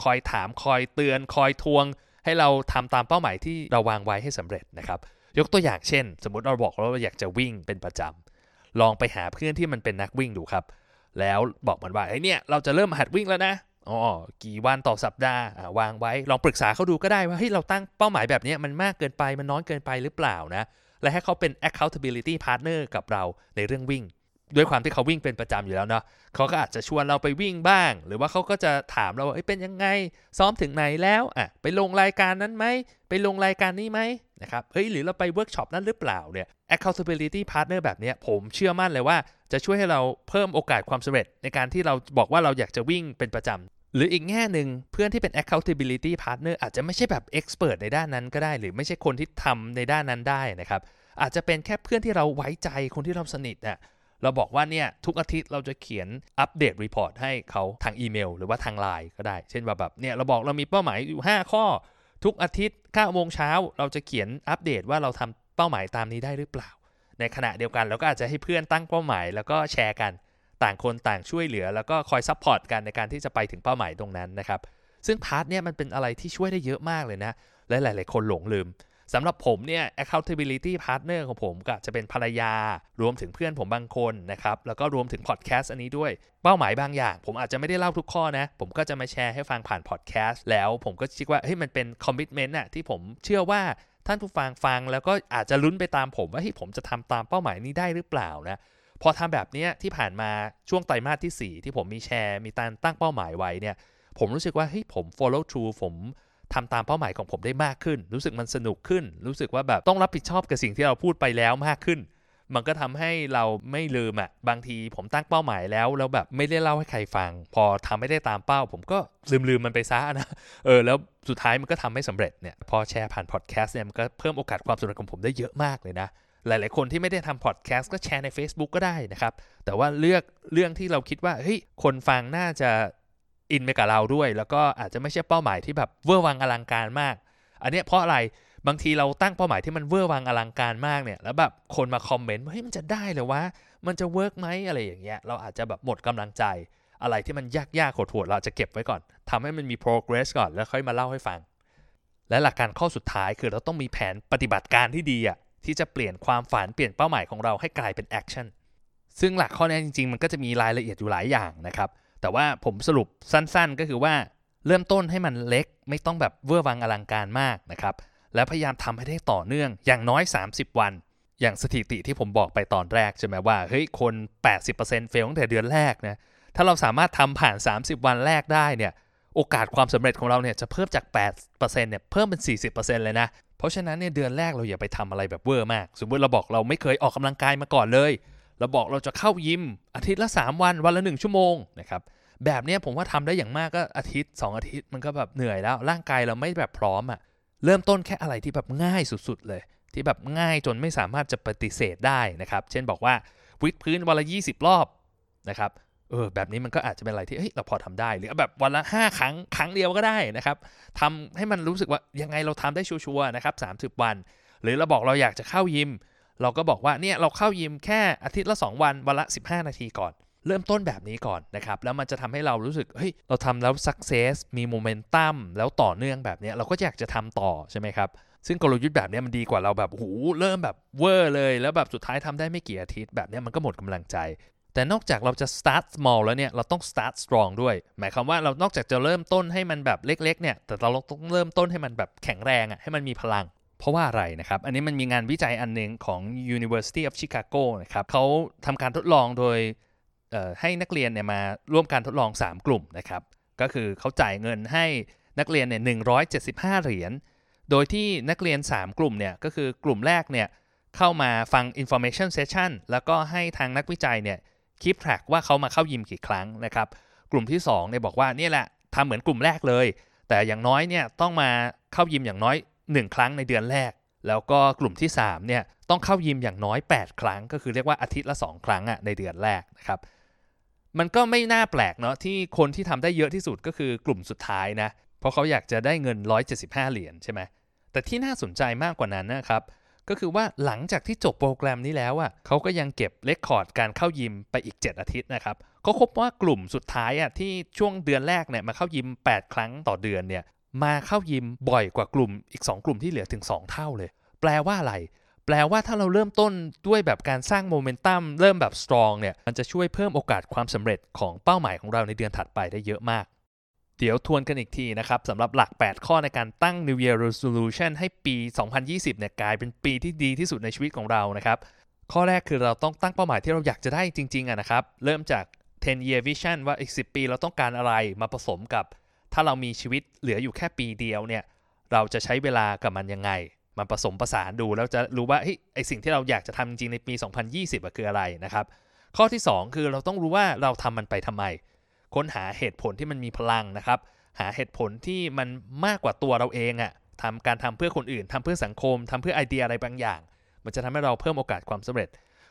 คอยถามคอยเตือนคอยทวงให้เราทำตามเป้าหมายที่เราวางไว้ให้สำเร็จนะครับยกตัวอย่างเช่นสมมุติเราบอกว่าเราอยากจะวิ่งเป็นประจำลองไปหาเพื่อนที่มันเป็นนักวิ่งดูครับแล้วบอกมันว่าเฮ้ยเนี่ยเราจะเริ่มหัดวิ่งแล้วนะกี่วันต่อสัปดาห์วางไว้ลองปรึกษาเขาดูก็ได้ว่าเฮ้ยเราตั้งเป้าหมายแบบนี้มันมากเกินไปมันน้อยเกินไปหรือเปล่านะและให้เขาเป็น accountability partner กับเราในเรื่องวิ่งด้วยความที่เขาวิ่งเป็นประจำอยู่แล้วเนาะเขาก็อาจจะชวนเราไปวิ่งบ้างหรือว่าเขาก็จะถามเราว่าเป็นยังไงซ้อมถึงไหนแล้วไปลงรายการนั้นไหมไปลงรายการนี้ไหมนะครับหรือเราไปเวิร์กช็อปนั้นหรือเปล่าเนี่ย accountability partner แบบนี้ผมเชื่อมั่นเลยว่าจะช่วยให้เราเพิ่มโอกาสความสำเร็จในการที่เราบอกว่าเราอยากจะวิ่งเป็นประจำหรืออีกแง่นึงเพื่อนที่เป็น accountability partner อาจจะไม่ใช่แบบ expert ในด้านนั้นก็ได้หรือไม่ใช่คนที่ทำในด้านนั้นได้นะครับอาจจะเป็นแค่เพื่อนที่เราไว้ใจคนที่เราสนิทนะเราบอกว่าเนี่ยทุกอาทิตย์เราจะเขียนอัปเดตรีพอร์ตให้เขาทางอีเมลหรือว่าทาง LINE ก็ได้เช่นว่าแบบเนี่ยเราบอกเรามีเป้าหมายอยู่5ข้อทุกอาทิตย์ 9:00 น.เราจะเขียนอัปเดตว่าเราทำเป้าหมายตามนี้ได้หรือเปล่าในขณะเดียวกันเราก็อาจจะให้เพื่อนตั้งเป้าหมายแล้วก็แชร์กันต่างคนต่างช่วยเหลือแล้วก็คอยซัพพอร์ตกันในการที่จะไปถึงเป้าหมายตรงนั้นนะครับซึ่งพาร์ทเนี่ยมันเป็นอะไรที่ช่วยได้เยอะมากเลยนะและหลายๆคนหลงลืมสำหรับผมเนี่ย accountability partner ของผมก็จะเป็นภรรยารวมถึงเพื่อนผมบางคนนะครับแล้วก็รวมถึง podcast อันนี้ด้วยเป้าหมายบางอย่างผมอาจจะไม่ได้เล่าทุกข้อนะผมก็จะมาแชร์ให้ฟังผ่าน podcast แล้วผมก็คิดว่าเฮ้ยมันเป็น commitment น่ะที่ผมเชื่อว่าท่านผู้ฟังฟังแล้วก็อาจจะลุ้นไปตามผมว่าเฮ้ยผมจะทำตามเป้าหมายนี้ได้หรือเปล่านะพอทำแบบเนี้ยที่ผ่านมาช่วงไตรมาสที่4ที่ผมมีแชร์มีการตั้งเป้าหมายไว้เนี่ยผมรู้สึกว่าเฮ้ยผม follow through ผมทำตามเป้าหมายของผมได้มากขึ้นรู้สึกมันสนุกขึ้นรู้สึกว่าแบบต้องรับผิดชอบกับสิ่งที่เราพูดไปแล้วมากขึ้นมันก็ทำให้เราไม่ลืมบางทีผมตั้งเป้าหมายแล้วแบบไม่ได้เล่าให้ใครฟังพอทำไม่ได้ตามเป้าผมก็ลืมมันไปซะนะแล้วสุดท้ายมันก็ทำไม่สำเร็จเนี่ยพอแชร์ผ่านพอดแคสต์เนี่ยมันก็เพิ่มโอกาสความสำเร็จของผมได้เยอะมากเลยนะหลายๆคนที่ไม่ได้ทำพอดแคสต์ก็แชร์ใน Facebook ก็ได้นะครับแต่ว่าเลือกเรื่องที่เราคิดว่าเฮ้ยคนฟังน่าจะ อินไปกับเราด้วยแล้วก็อาจจะไม่ใช่เป้าหมายที่แบบเวอร์วังอลังการมากอันเนี้ยเพราะอะไรบางทีเราตั้งเป้าหมายที่มันเวอร์วังอลังการมากเนี่ยแล้วแบบคนมาคอมเมนต์เฮ้ยมันจะได้เลยวะมันจะเวิร์กไหมอะไรอย่างเงี้ยเราอาจจะแบบหมดกำลังใจอะไรที่มันยากๆโหดๆเราจะเก็บไว้ก่อนทำให้มันมี progress ก่อนแล้วค่อยมาเล่าให้ฟังและหลักการข้อสุดท้ายคือเราต้องมีแผนปฏิบัติการที่ดีอ่ะที่จะเปลี่ยนความฝันเปลี่ยนเป้าหมายของเราให้กลายเป็นแอคชั่นซึ่งหลักข้อนี้จริงๆมันก็จะมีรายละเอียดอยู่หลายอย่างนะครับแต่ว่าผมสรุปสั้นๆก็คือว่าเริ่มต้นให้มันเล็กไม่ต้องแบบเวอร์วังอลังการมากนะครับแล้วพยายามทำให้ได้ต่อเนื่องอย่างน้อย30วันอย่างสถิติที่ผมบอกไปตอนแรกใช่ไหมว่าเฮ้ยคน 80% เฟลตั้งแต่เดือนแรกนะถ้าเราสามารถทำผ่าน30วันแรกได้เนี่ยโอกาสความสำเร็จของเราเนี่ยจะเพิ่มจาก 8% เนี่ยเพิ่มเป็น 40% เลยนะเพราะฉะนั้นเนี่ยเดือนแรกเราอย่าไปทำอะไรแบบเวอร์มากสมมติเราบอกเราไม่เคยออกกำลังกายมาก่อนเลยเราบอกเราจะเข้ายิมอาทิตย์ละ3วันวันละ1ชั่วโมงนะครับแบบเนี้ยผมว่าทำได้อย่างมากก็อาทิตย์2อาทิตย์มันก็แบบเหนื่อยแล้วร่างกายเราไม่แบบพร้อมอ่ะเริ่มต้นแค่อะไรที่แบบง่ายสุดๆเลยที่แบบง่ายจนไม่สามารถจะปฏิเสธได้นะครับเช่นบอกว่าวิดพื้นวันละ20รอบนะครับแบบนี้มันก็อาจจะเป็นอะไรที่เราพอทำได้หรือแบบวันละ5ครั้งเดียวก็ได้นะครับทำให้มันรู้สึกว่ายังไงเราทำได้ชัวร์ๆนะครับ30วันหรือเราบอกเราอยากจะเข้ายิมเราก็บอกว่าเนี่ยเราเข้ายิมแค่อาทิตย์ละ2วันวันละ15นาทีก่อนเริ่มต้นแบบนี้ก่อนนะครับแล้วมันจะทำให้เรารู้สึกเราทำแล้วสักเซสมีโมเมนตัมแล้วต่อเนื่องแบบนี้เราก็อยากจะทำต่อใช่ไหมครับซึ่งกลยุทธ์แบบนี้มันดีกว่าเราแบบหูเริ่มแบบเวอร์เลยแล้วแบบสุดท้ายทำได้ไม่กี่อาทิตย์แบบนี้มันก็หมดกำลังใจแต่นอกจากเราจะ start small แล้วเนี่ยเราต้อง start strong ด้วยหมายความว่าเรานอกจากจะเริ่มต้นให้มันแบบเล็กๆเนี่ยแต่เราต้องเริ่มต้นให้มันแบบแข็งแรงอ่ะให้มันมีพลังเพราะว่าอะไรนะครับอันนี้มันมีงานวิจัยอันนึงของ University of Chicago นะครับเขาทำการทดลองโดยให้นักเรียนเนี่ยมาร่วมการทดลอง3กลุ่มนะครับก็คือเขาจ่ายเงินให้นักเรียนเนี่ย175เหรียญโดยที่นักเรียน3กลุ่มเนี่ยก็คือกลุ่มแรกเนี่ยเข้ามาฟัง information session แล้วก็ให้ทางนักวิจัยเนี่ยkeep track ว่าเขามาเข้ายิมกี่ครั้งนะครับกลุ่มที่2เนี่ยบอกว่านี่แหละทำเหมือนกลุ่มแรกเลยแต่อย่างน้อยเนี่ยต้องมาเข้ายิมอย่างน้อย1ครั้งในเดือนแรกแล้วก็กลุ่มที่3เนี่ยต้องเข้ายิมอย่างน้อย8ครั้งก็คือเรียกว่าอาทิตย์ละ2ครั้งอ่ะในเดือนแรกนะครับมันก็ไม่น่าแปลกเนาะที่คนที่ทำได้เยอะที่สุดก็คือกลุ่มสุดท้ายนะเพราะเขาอยากจะได้เงิน175เหรียญใช่ไหมแต่ที่น่าสนใจมากกว่านั้นนะครับก็คือว่าหลังจากที่จบโปรแกรมนี้แล้วอ่ะเขาก็ยังเก็บเรคคอร์ดการเข้ายิมไปอีก7อาทิตย์นะครับก็พบว่ากลุ่มสุดท้ายอ่ะที่ช่วงเดือนแรกเนี่ยมาเข้ายิม8ครั้งต่อเดือนเนี่ยมาเข้ายิมบ่อยกว่ากลุ่มอีก2กลุ่มที่เหลือถึง2เท่าเลยแปลว่าอะไรแปลว่าถ้าเราเริ่มต้นด้วยแบบการสร้างโมเมนตัมเริ่มแบบสตรองเนี่ยมันจะช่วยเพิ่มโอกาสความสำเร็จของเป้าหมายของเราในเดือนถัดไปได้เยอะมากเดี๋ยวทวนกันอีกทีนะครับสำหรับหลัก8ข้อในการตั้ง New Year Resolution ให้ปี 2020 เนี่ยกลายเป็นปีที่ดีที่สุดในชีวิตของเรานะครับข้อแรกคือเราต้องตั้งเป้าหมายที่เราอยากจะได้จริงๆนะครับเริ่มจาก 10 year vision ว่าอีก10ปีเราต้องการอะไรมาผสมกับถ้าเรามีชีวิตเหลืออยู่แค่ปีเดียวเนี่ยเราจะใช้เวลากับมันยังไงมาผสมประสานดูแล้วจะรู้ว่าไอสิ่งที่เราอยากจะทำจริงๆในปี 2020 คืออะไรนะครับข้อที่2คือเราต้องรู้ว่าเราทำมันไปทำไมค้นหาเหตุผลที่มันมีพลังนะครับหาเหตุผลที่มันมากกว่าตัวเราเองอ่ะทำการทำเพื่อคนอื่นทำเพื่อสังคมทำเพื่อไอเดียอะไรบางอย่างมันจะทำให้เราเพิ่มโอกาสความสำเร็จ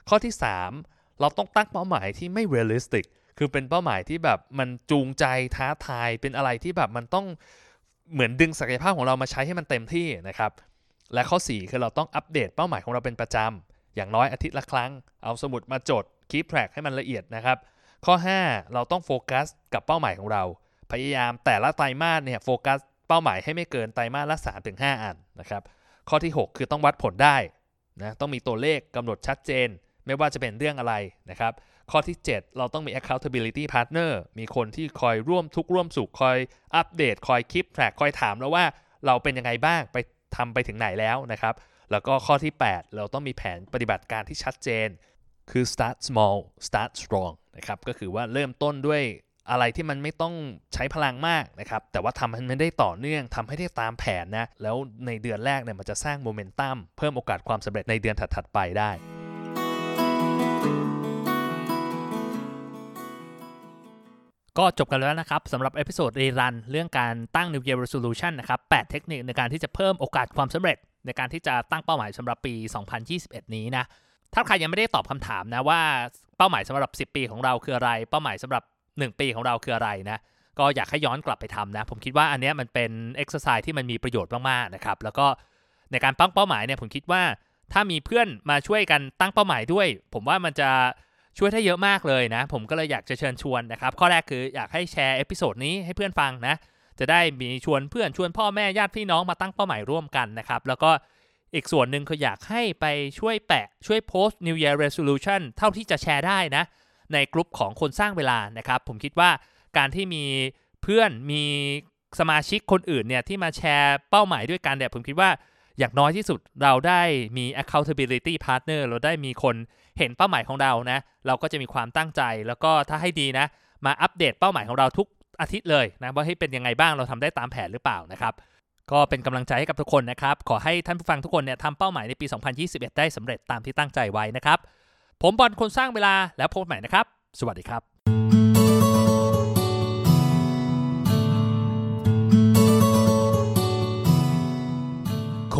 ข้อที่3เราต้องตั้งเป้าหมายที่ไม่เรียลลิสติกคือเป็นเป้าหมายที่แบบมันจูงใจท้าทายเป็นอะไรที่แบบมันต้องเหมือนดึงศักยภาพของเรามาใช้ให้มันเต็มที่นะครับและข้อ4คือเราต้องอัปเดตเป้าหมายของเราเป็นประจำอย่างน้อยอาทิตย์ละครั้งเอาสมุดมาจด keep track ให้มันละเอียดนะครับข้อ5เราต้องโฟกัสกับเป้าหมายของเราพยายามแต่ละไตรมาสเนี่ยโฟกัสเป้าหมายให้ไม่เกินไตรมาสละ 3-5 อันนะครับข้อที่6คือต้องวัดผลได้นะต้องมีตัวเลขกำหนดชัดเจนไม่ว่าจะเป็นเรื่องอะไรนะครับข้อที่7เราต้องมี accountability partner มีคนที่คอยร่วมทุกข์ร่วมสุขคอยอัปเดตคอย keep track คอยถามแล้วว่าเราเป็นยังไงบ้างไปทำไปถึงไหนแล้วนะครับแล้วก็ข้อที่8เราต้องมีแผนปฏิบัติการที่ชัดเจนคือ start small start strong นะครับก็คือว่าเริ่มต้นด้วยอะไรที่มันไม่ต้องใช้พลังมากนะครับแต่ว่าทำให้มันได้ต่อเนื่องทำให้ได้ตามแผนนะแล้วในเดือนแรกเนี่ยมันจะสร้างโมเมนตัมเพิ่มโอกาสความสำเร็จในเดือนถัดๆไปได้ก็จบกันแล้วนะครับสำหรับเอพิโซดรีรันเรื่องการตั้ง New Year Resolution นะครับ8เทคนิคในการที่จะเพิ่มโอกาสความสำเร็จในการที่จะตั้งเป้าหมายสำหรับปี 2021 นี้นะถ้าใครยังไม่ได้ตอบคำถามนะว่าเป้าหมายสำหรับ10ปีของเราคืออะไรเป้าหมายสำหรับ1ปีของเราคืออะไรนะ ก็อยากให้ย้อนกลับไปทำนะผมคิดว่าอันเนี้ยมันเป็น exercise ที่มันมีประโยชน์มากๆนะครับแล้วก็ในการตั้งเป้าหมายเนี่ยผมคิดว่าถ้ามีเพื่อนมาช่วยกันตั้งเป้าหมายด้วยผมว่ามันจะช่วยได้เยอะมากเลยนะผมก็เลยอยากจะเชิญชวนนะครับข้อแรกคืออยากให้แชร์เอพิโซดนี้ให้เพื่อนฟังนะจะได้มีชวนเพื่อนชวนพ่อแม่ญาติพี่น้องมาตั้งเป้าหมายร่วมกันนะครับแล้วก็อีกส่วนหนึ่งคืออยากให้ไปช่วยแปะช่วยโพสต์ New Year Resolution เท่าที่จะแชร์ได้นะในกลุ่มของคนสร้างเวลานะครับผมคิดว่าการที่มีเพื่อนมีสมาชิกคนอื่นเนี่ยที่มาแชร์เป้าหมายด้วยกันเนี่ยผมคิดว่าอย่างน้อยที่สุดเราได้มี accountability partner เราได้มีคนเห็นเป้าหมายของเรานะเราก็จะมีความตั้งใจแล้วก็ถ้าให้ดีนะมาอัปเดตเป้าหมายของเราทุกอาทิตย์เลยนะว่าให้เป็นยังไงบ้างเราทำได้ตามแผนหรือเปล่านะครับก็เป็นกำลังใจให้กับทุกคนนะครับขอให้ท่านผู้ฟังทุกคนเนี่ยทำเป้าหมายในปี 2021 ได้สำเร็จตามที่ตั้งใจไว้นะครับผมบอลคนสร้างเวลาแล้วพบกันใหม่นะครับสวัสดีครับค